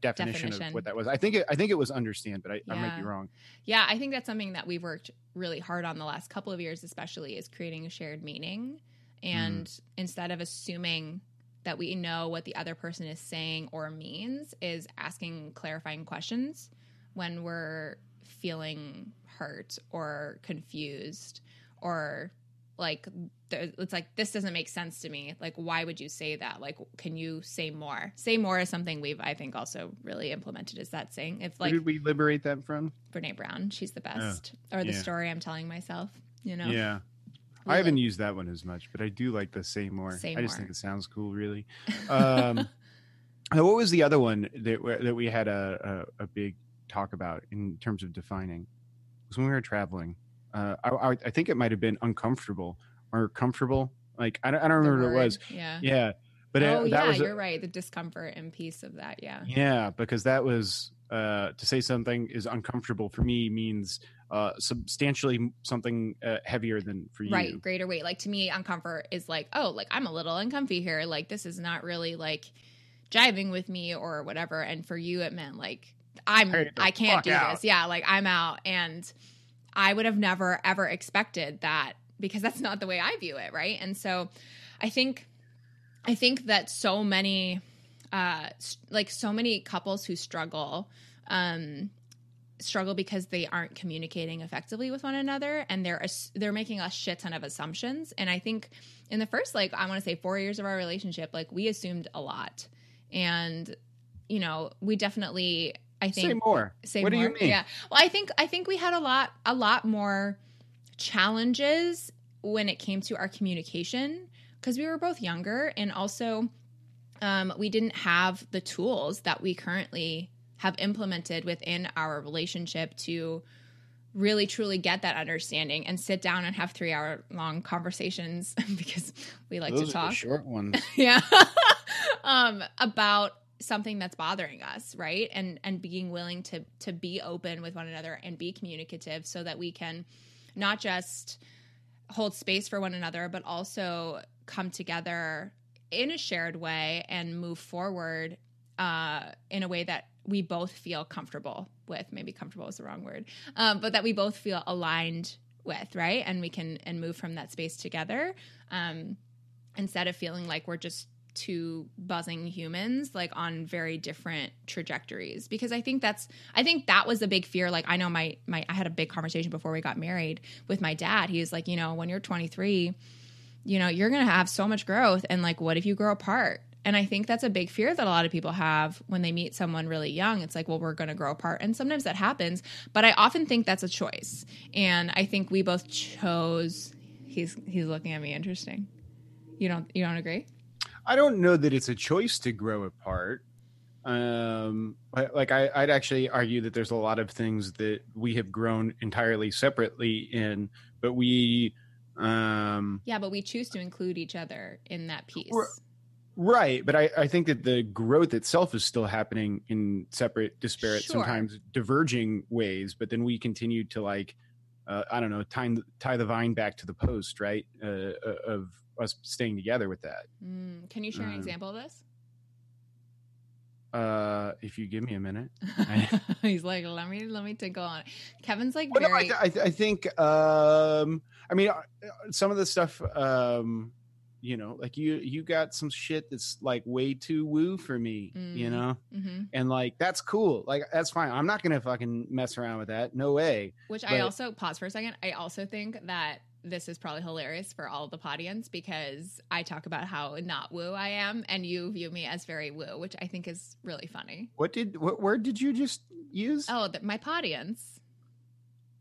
definition of what that was. I think it was understand, but I might be wrong. Yeah, I think that's something that we've worked really hard on the last couple of years, especially is creating a shared meaning, and instead of assuming that we know what the other person is saying or means, is asking clarifying questions when we're feeling hurt or confused or like it's like this doesn't make sense to me, like why would you say that, like can you say more is something we've I think also really implemented, is that saying. If like, who did we liberate that from? Brene Brown. She's the best. Or the story I'm telling myself, you know. Yeah, I haven't used that one as much, but I do like the say more. I just think it sounds cool really. What was the other one that we had a big talk about in terms of defining? It was when we were traveling. I think it might have been uncomfortable or comfortable. Like I don't remember what it was. Yeah. Yeah. But you're right. The discomfort and piece of that. Yeah. Yeah. Because that was to say something is uncomfortable for me means substantially something heavier than for you. Right. Greater weight. Like to me, uncomfort is like, oh, like I'm a little uncomfy here. Like this is not really like jiving with me or whatever. And for you, it meant like, I can't do this. Yeah. Like I'm out. And I would have never, ever expected that, because that's not the way I view it. Right. And so I think that so many, couples who struggle because they aren't communicating effectively with one another, and they're making a shit ton of assumptions. And I think in the first, like, I want to say 4 years of our relationship, like we assumed a lot, and, you know, we definitely, I think, say more. What do you mean? Yeah. Well, I think we had a lot more challenges when it came to our communication, because we were both younger, and also we didn't have the tools that we currently have implemented within our relationship to really truly get that understanding and sit down and have 3-hour-long conversations because we like to talk. Those are the short ones. Yeah. About something that's bothering us, right? And being willing to be open with one another and be communicative so that we can not just hold space for one another, but also come together in a shared way and move forward in a way that we both feel comfortable with. Maybe comfortable is the wrong word, but that we both feel aligned with, right? And we can move from that space together instead of feeling like we're just two buzzing humans like on very different trajectories. Because I think that was a big fear. Like I know I had a big conversation before we got married with my dad. He was like, you know, when you're 23, you know, you're going to have so much growth. And like, what if you grow apart? And I think that's a big fear that a lot of people have when they meet someone really young. It's like, well, we're going to grow apart. And sometimes that happens, but I often think that's a choice. And I think we both chose, he's looking at me. Interesting. You don't agree? I don't know that it's a choice to grow apart. I'd actually argue that there's a lot of things that we have grown entirely separately in, but we, but we choose to include each other in that piece. Right. But I think that the growth itself is still happening in separate, disparate, sometimes diverging ways, but then we continue to like, tie the vine back to the post, right? Of us staying together with that. Can you share an example of this? If you give me a minute. He's like, let me tinkle on it. Kevin's like, I think some of the stuff, you know, like you got some shit that's like way too woo for me, you know? Mm-hmm. And like, that's cool. Like, that's fine. I'm not going to fucking mess around with that. No way. Pause for a second. I also think that this is probably hilarious for all of the audience because I talk about how not woo I am, and you view me as very woo, which I think is really funny. What word did you just use? Oh, my audience.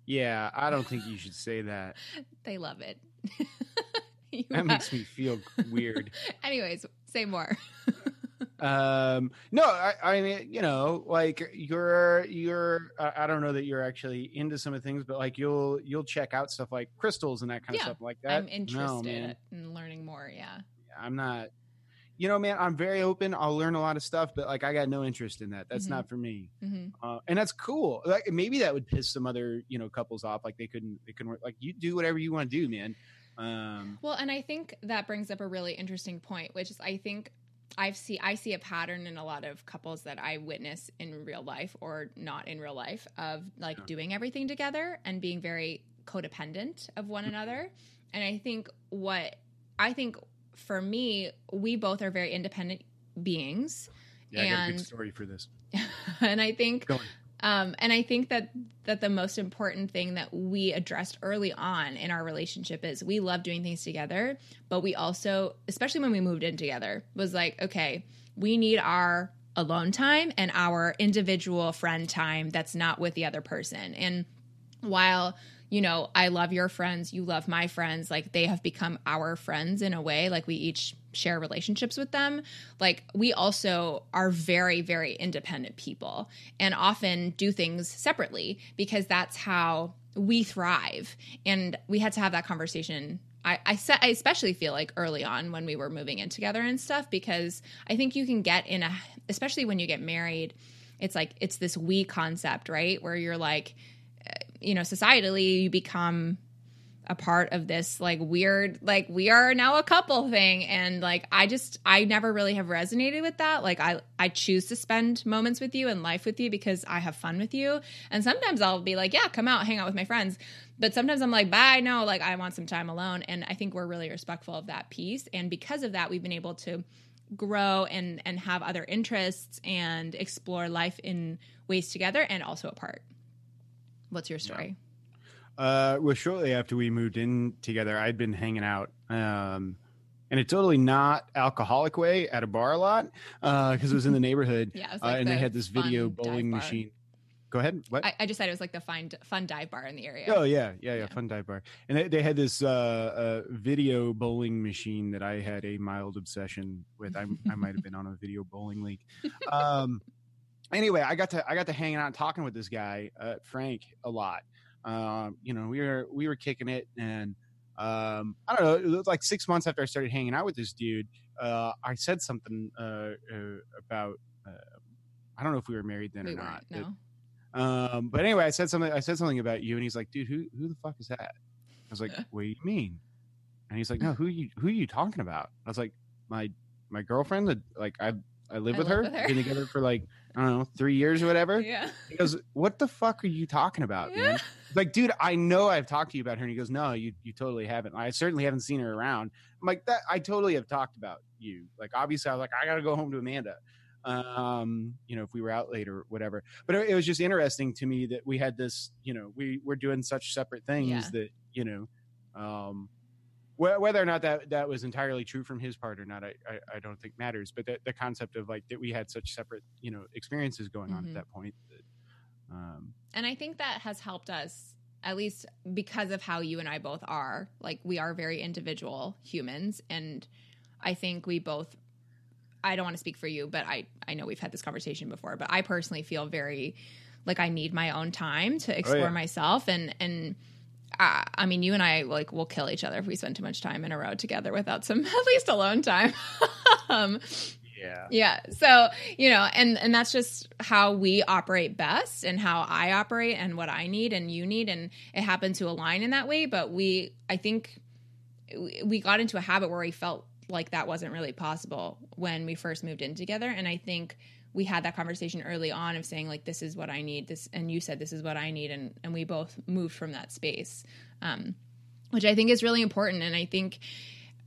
Yeah, I don't think you should say that. They love it. That makes me feel weird. Anyways, say more. I mean, you know, like you're I don't know that you're actually into some of the things, but like you'll check out stuff like crystals and that kind of stuff like that. I'm interested in learning more. Yeah. I'm not, you know, man, I'm very open. I'll learn a lot of stuff, but like, I got no interest in that. That's not for me. Mm-hmm. And that's cool. Like maybe that would piss some other, you know, couples off. Like they couldn't work. Like you do whatever you want to do, man. Well, and I think that brings up a really interesting point, which is I see a pattern in a lot of couples that I witness in real life or not in real life of like doing everything together and being very codependent of one another. And I think for me, we both are very independent beings. Yeah, I got a good story for this. And I think, that the most important thing that we addressed early on in our relationship is we love doing things together, but we also, especially when we moved in together, was like, okay, we need our alone time and our individual friend time that's not with the other person. And while you know, I love your friends, you love my friends, like they have become our friends in a way, like we each share relationships with them. Like we also are very, very independent people and often do things separately because that's how we thrive. And we had to have that conversation. I especially feel like early on when we were moving in together and stuff, because I think you can get in a, especially when you get married, it's like, it's this we concept, right? Where you're like, you know, societally you become a part of this like weird, like we are now a couple thing. And like, I never really have resonated with that. Like I choose to spend moments with you and life with you because I have fun with you. And sometimes I'll be like, yeah, come out, hang out with my friends. But sometimes I'm like, bye, no, like I want some time alone. And I think we're really respectful of that piece. And because of that, we've been able to grow and have other interests and explore life in ways together and also apart. What's your story? Yeah. Well, shortly after we moved in together, I'd been hanging out in a totally not alcoholic way at a bar a lot because it was in the neighborhood. Yeah, like and they had this video bowling machine. Go ahead. What? I just said it was like the fun dive bar in the area. Oh, yeah. Fun dive bar. And they had this video bowling machine that I had a mild obsession with. I might have been on a video bowling league. Anyway, I got to hanging out and talking with this guy, Frank, a lot. You know, we were kicking it. And I don't know, it was like 6 months after I started hanging out with this dude. I said something about I don't know if we were married then or not. No. But anyway, I said something about you, and he's like, dude, who the fuck is that? I was like, what do you mean? And he's like, no, who are you talking about? I was like, my girlfriend, like I live with her. We've been together for like, I don't know, 3 years or whatever. Yeah. He goes, what the fuck are you talking about, man? Like, dude, I know I've talked to you about her. And he goes, no, you totally haven't. I certainly haven't seen her around. I'm like, that I totally have talked about you. Like, obviously I was like, I got to go home to Amanda. You know, if we were out later or whatever, but it was just interesting to me that we had this, you know, we're doing such separate things that, you know, whether or not that was entirely true from his part or not, I don't think matters, but the concept of like that we had such separate, you know, experiences going on at that point. That, and I think that has helped us, at least because of how you and I both are, like we are very individual humans. And I think we both, I don't want to speak for you, but I know we've had this conversation before, but I personally feel very like I need my own time to explore myself. And I mean, you and I like will kill each other if we spend too much time in a row together without some, at least alone time. Yeah. So, you know, and that's just how we operate best and how I operate and what I need and you need. And it happened to align in that way. But I think we got into a habit where we felt like that wasn't really possible when we first moved in together. And I think we had that conversation early on of saying like, this is what I need, this. And you said, this is what I need. And we both moved from that space, which I think is really important. And I think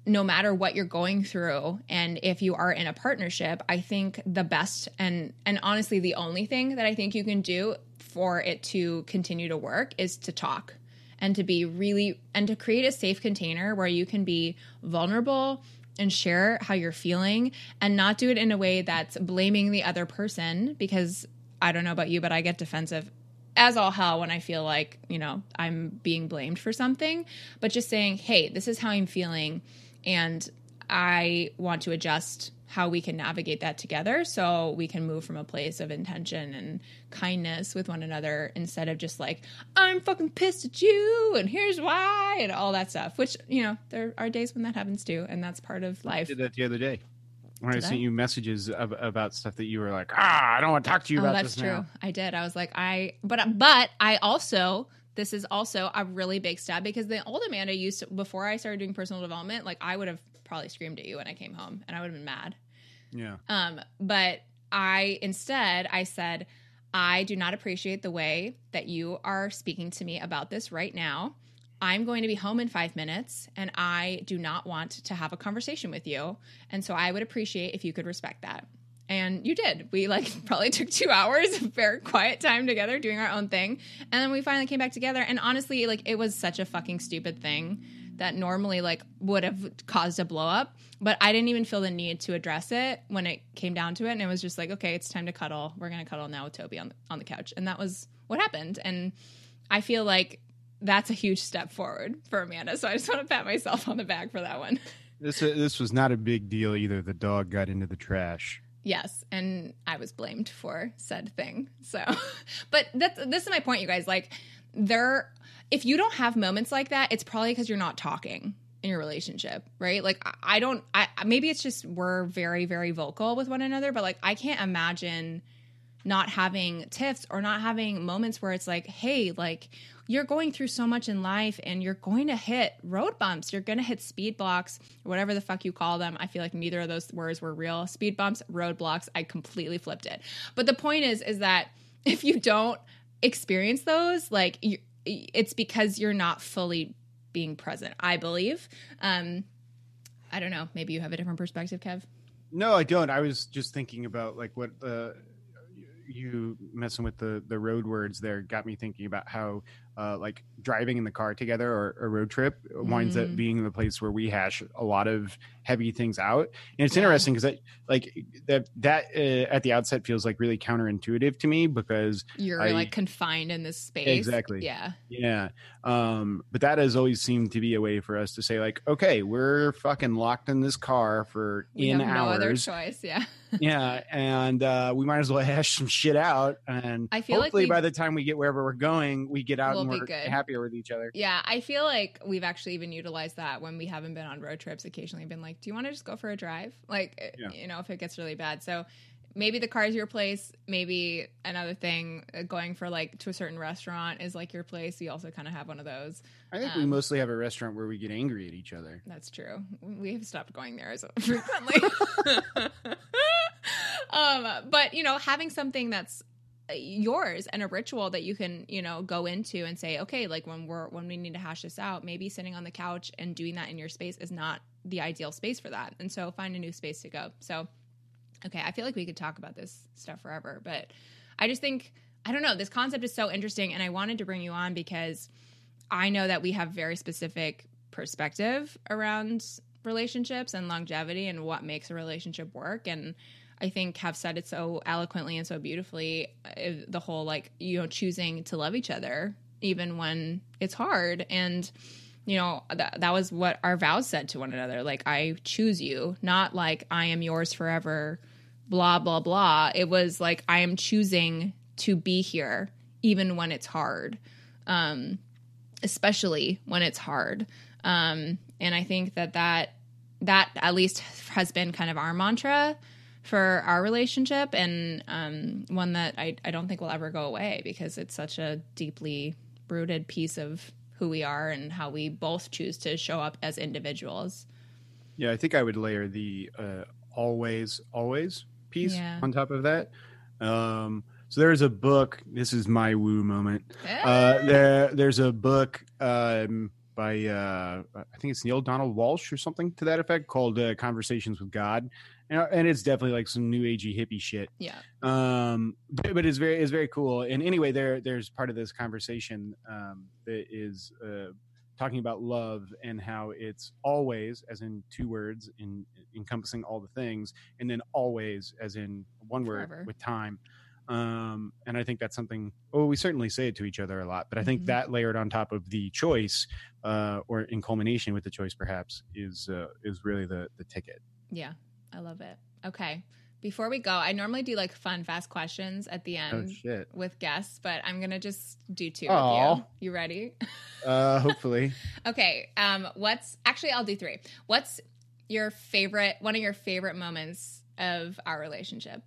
no matter what you're going through and if you are in a partnership, I think the best and honestly, the only thing that I think you can do for it to continue to work is to talk and to be really, and to create a safe container where you can be vulnerable and share how you're feeling and not do it in a way that's blaming the other person, because I don't know about you, but I get defensive as all hell when I feel like, you know, I'm being blamed for something, but just saying, hey, this is how I'm feeling and I want to adjust how we can navigate that together so we can move from a place of intention and kindness with one another instead of just like, I'm fucking pissed at you and here's why and all that stuff, which, you know, there are days when that happens too. And that's part of life. I did that the other day when I sent you messages about stuff that you were like, I don't want to talk to you about this now. That's true. I did. I was like, but I also, this is also a really big step because the old Amanda used to, before I started doing personal development, like I would have probably screamed at you when I came home and I would have been mad. Yeah. But I said, I do not appreciate the way that you are speaking to me about this right now. I'm going to be home in 5 minutes and I do not want to have a conversation with you. And so I would appreciate if you could respect that. And you did. We like probably took 2 hours of very quiet time together doing our own thing. And then we finally came back together. And honestly, like it was such a fucking stupid thing that normally like would have caused a blow up, but I didn't even feel the need to address it when it came down to it. And it was just like, okay, it's time to cuddle. We're going to cuddle now with Toby on the couch. And that was what happened. And I feel like that's a huge step forward for Amanda. So I just want to pat myself on the back for that one. This was not a big deal either. The dog got into the trash. Yes, and I was blamed for said thing. So, but this is my point, you guys. Like, if you don't have moments like that, it's probably because you're not talking in your relationship, right? Like, maybe it's just we're very, very vocal with one another, but like, I can't imagine not having tiffs or not having moments where it's like, hey, like, you're going through so much in life and you're going to hit road bumps. You're going to hit speed blocks, whatever the fuck you call them. I feel like neither of those words were real. Speed bumps, road blocks. I completely flipped it. But the point is that if you don't experience those, like, it's because you're not fully being present, I believe. I don't know. Maybe you have a different perspective, Kev. No, I don't. I was just thinking about like what, you messing with the road words there got me thinking about how like driving in the car together or a road trip winds up being the place where we hash a lot of heavy things out. And it's interesting because that at the outset feels like really counterintuitive to me because you're like confined in this space. Exactly. Yeah. But that has always seemed to be a way for us to say like, okay, we're fucking locked in this car for hours. No other choice. Yeah. Yeah. And we might as well hash some shit out. And I feel hopefully like by the time we get wherever we're going, we get out we're happier with each other. Yeah, I feel like we've actually even utilized that when we haven't been on road trips, occasionally been like, do you want to just go for a drive? Like, you know, if it gets really bad. So maybe the car is your place. Maybe another thing, going for like to a certain restaurant is like your place. You also kind of have one of those. I think we mostly have a restaurant where we get angry at each other. That's true. We have stopped going there so frequently. But, you know, having something that's yours and a ritual that you can, you know, go into and say, okay, like when we need to hash this out, maybe sitting on the couch and doing that in your space is not the ideal space for that. And so find a new space to go. So, okay, I feel like we could talk about this stuff forever, but I just think, I don't know, this concept is so interesting and I wanted to bring you on because I know that we have very specific perspective around relationships and longevity and what makes a relationship work. And I think have said it so eloquently and so beautifully, the whole, like, you know, choosing to love each other, even when it's hard. And, you know, that was what our vows said to one another. Like, I choose you, not like I am yours forever, blah, blah, blah. It was like, I am choosing to be here, even when it's hard, especially when it's hard. And I think that at least has been kind of our mantra for our relationship, and one that I don't think will ever go away because it's such a deeply rooted piece of who we are and how we both choose to show up as individuals. Yeah, I think I would layer the always piece on top of that. So there's a book. This is my woo moment. There's a book by I think it's Neil Donald Walsh or something to that effect called Conversations with God. And it's definitely like some new agey hippie shit. Yeah. But it's very cool. And anyway, there's part of this conversation that is talking about love and how it's always, as in two words, in encompassing all the things, and then always, as in one word, forever, with time. And I think that's something, we certainly say it to each other a lot, but I think that layered on top of the choice, or in culmination with the choice, perhaps, is really the ticket. Yeah. I love it. Okay. Before we go, I normally do like fun, fast questions at the end with guests, but I'm going to just do two with you. You ready? Hopefully. Okay. I'll do three. What's one of your favorite moments of our relationship?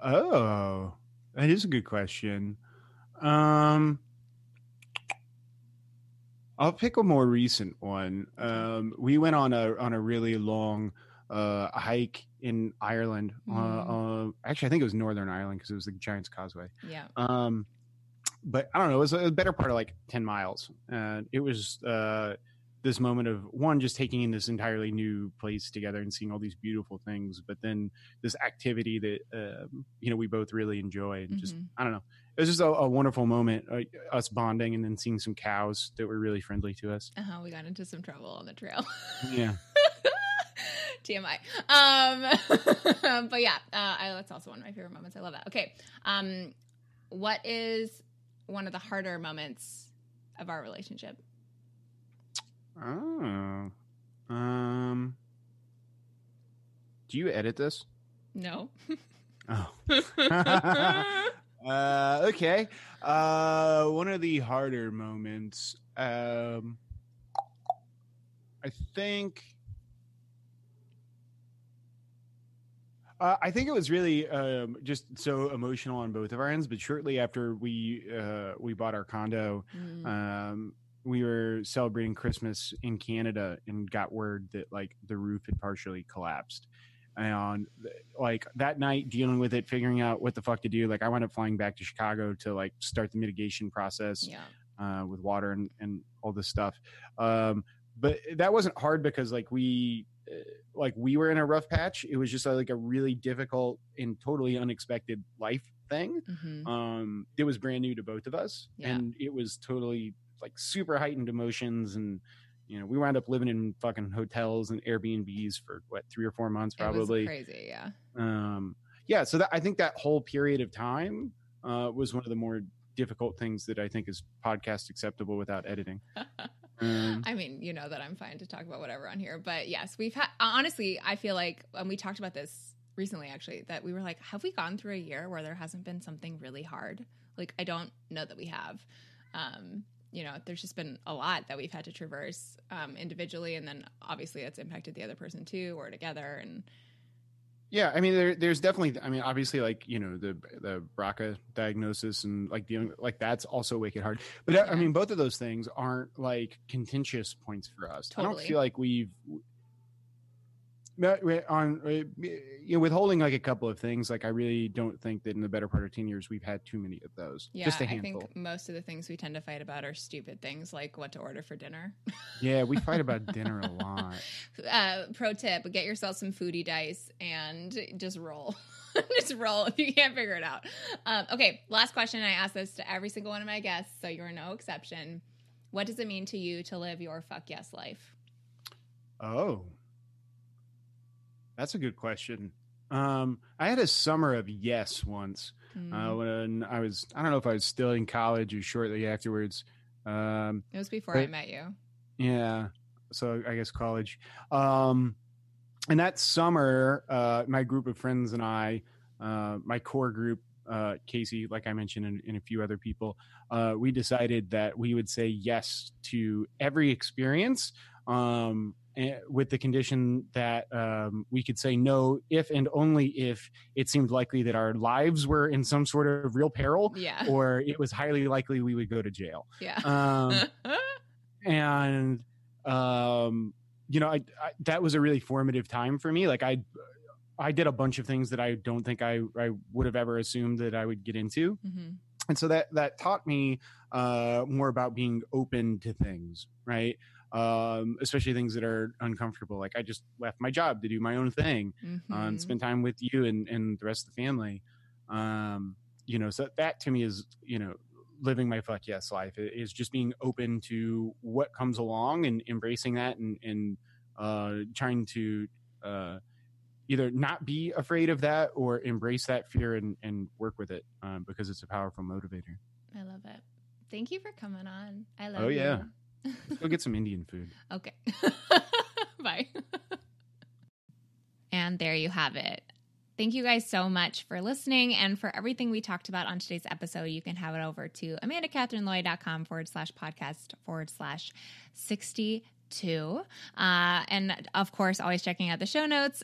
Oh, that is a good question. I'll pick a more recent one. We went on a really long a hike in Ireland. Actually, I think it was Northern Ireland because it was the Giant's Causeway. Yeah. But I don't know. It was a better part of like 10 miles. And it was this moment of one, just taking in this entirely new place together and seeing all these beautiful things. But then this activity that, you know, we both really enjoy. And just, I don't know. It was just a wonderful moment, us bonding and then seeing some cows that were really friendly to us. We got into some trouble on the trail. Yeah. TMI. But yeah, that's also one of my favorite moments. I love that. Okay. What is one of the harder moments of our relationship. Oh. Do you edit this? No. Oh. Okay. One of the harder moments. I think it was really just so emotional on both of our ends. But shortly after we bought our condo, we were celebrating Christmas in Canada and got word that like the roof had partially collapsed. And like that night, dealing with it, figuring out what the fuck to do. Like I wound up flying back to Chicago to like start the mitigation process with water and all this stuff. But that wasn't hard because like we were in a rough patch. It was just like a really difficult and totally unexpected life thing. Mm-hmm. It was brand new to both of us, and it was totally like super heightened emotions. And you know, we wound up living in fucking hotels and Airbnbs for what 3 or 4 months, probably. It was crazy, yeah. So that, I think that whole period of time was one of the more difficult things that I think is podcast acceptable without editing. I mean, you know that I'm fine to talk about whatever on here, but yes, we've had, honestly, I feel like, and we talked about this recently, actually, that we were like, have we gone through a year where there hasn't been something really hard? Like, I don't know that we have. You know, there's just been a lot that we've had to traverse individually, and then obviously that's impacted the other person too, or together. And yeah, I mean, there's definitely, I mean, obviously, like, you know, the BRCA diagnosis and like dealing like that's also wicked hard. But I mean, both of those things aren't like contentious points for us. Totally. I don't feel like we've withholding like a couple of things. Like I really don't think that in the better part of 10 years we've had too many of those. Yeah, just a handful. I think most of the things we tend to fight about are stupid things like what to order for dinner. Yeah, we fight about dinner a lot. Pro tip: get yourself some foodie dice and just roll. Just roll if you can't figure it out. Okay, last question. I ask this to every single one of my guests, so you're no exception. What does it mean to you to live your fuck yes life? Oh. That's a good question. I had a summer of yes once when I was, I don't know if I was still in college or shortly afterwards. It was before I met you. Yeah. So I guess college. And that summer, my group of friends and I, my core group, Casey, like I mentioned, and a few other people, we decided that we would say yes to every experience. With the condition that we could say no if and only if it seemed likely that our lives were in some sort of real peril, or it was highly likely we would go to jail. You know, I that was a really formative time for me. Like I did a bunch of things that I don't think I would have ever assumed that I would get into. Mm-hmm. And so that taught me more about being open to things, right? Especially things that are uncomfortable. Like I just left my job to do my own thing and spend time with you and the rest of the family. You know, so that to me is, you know, living my fuck yes life is just being open to what comes along and embracing that and trying to either not be afraid of that or embrace that fear and work with it because it's a powerful motivator. I love it. Thank you for coming on. I love you. Oh, yeah. Let's go get some Indian food. Okay. Bye. And there you have it. Thank you guys so much for listening. And for everything we talked about on today's episode, you can have it over to AmandaCatherineLoy.com /podcast/60. And of course, always checking out the show notes,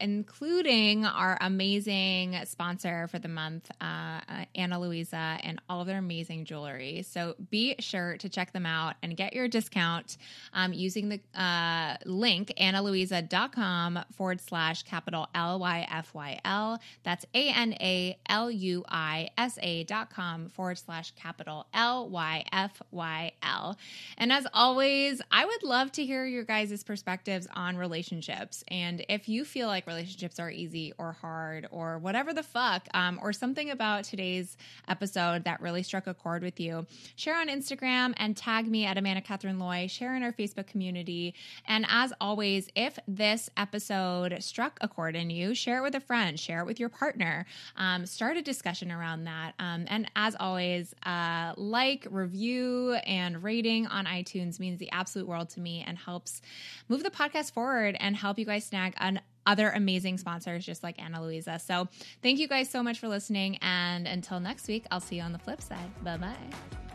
including our amazing sponsor for the month, Ana Luisa, and all of their amazing jewelry. So be sure to check them out and get your discount using the link AnaLuisa.com /LYFYL. That's ANALUISA.com /LYFYL. And as always, I would would love to hear your guys' perspectives on relationships. And if you feel like relationships are easy or hard or whatever the fuck, or something about today's episode that really struck a chord with you, share on Instagram and tag me at Amanda Catherine Loy, share in our Facebook community. And as always, if this episode struck a chord in you, share it with a friend, share it with your partner, start a discussion around that. And as always, like, review, and rating on iTunes means the absolute world to me and helps move the podcast forward and help you guys snag other amazing sponsors just like Ana Luisa. So thank you guys so much for listening. And until next week, I'll see you on the flip side. Bye-bye.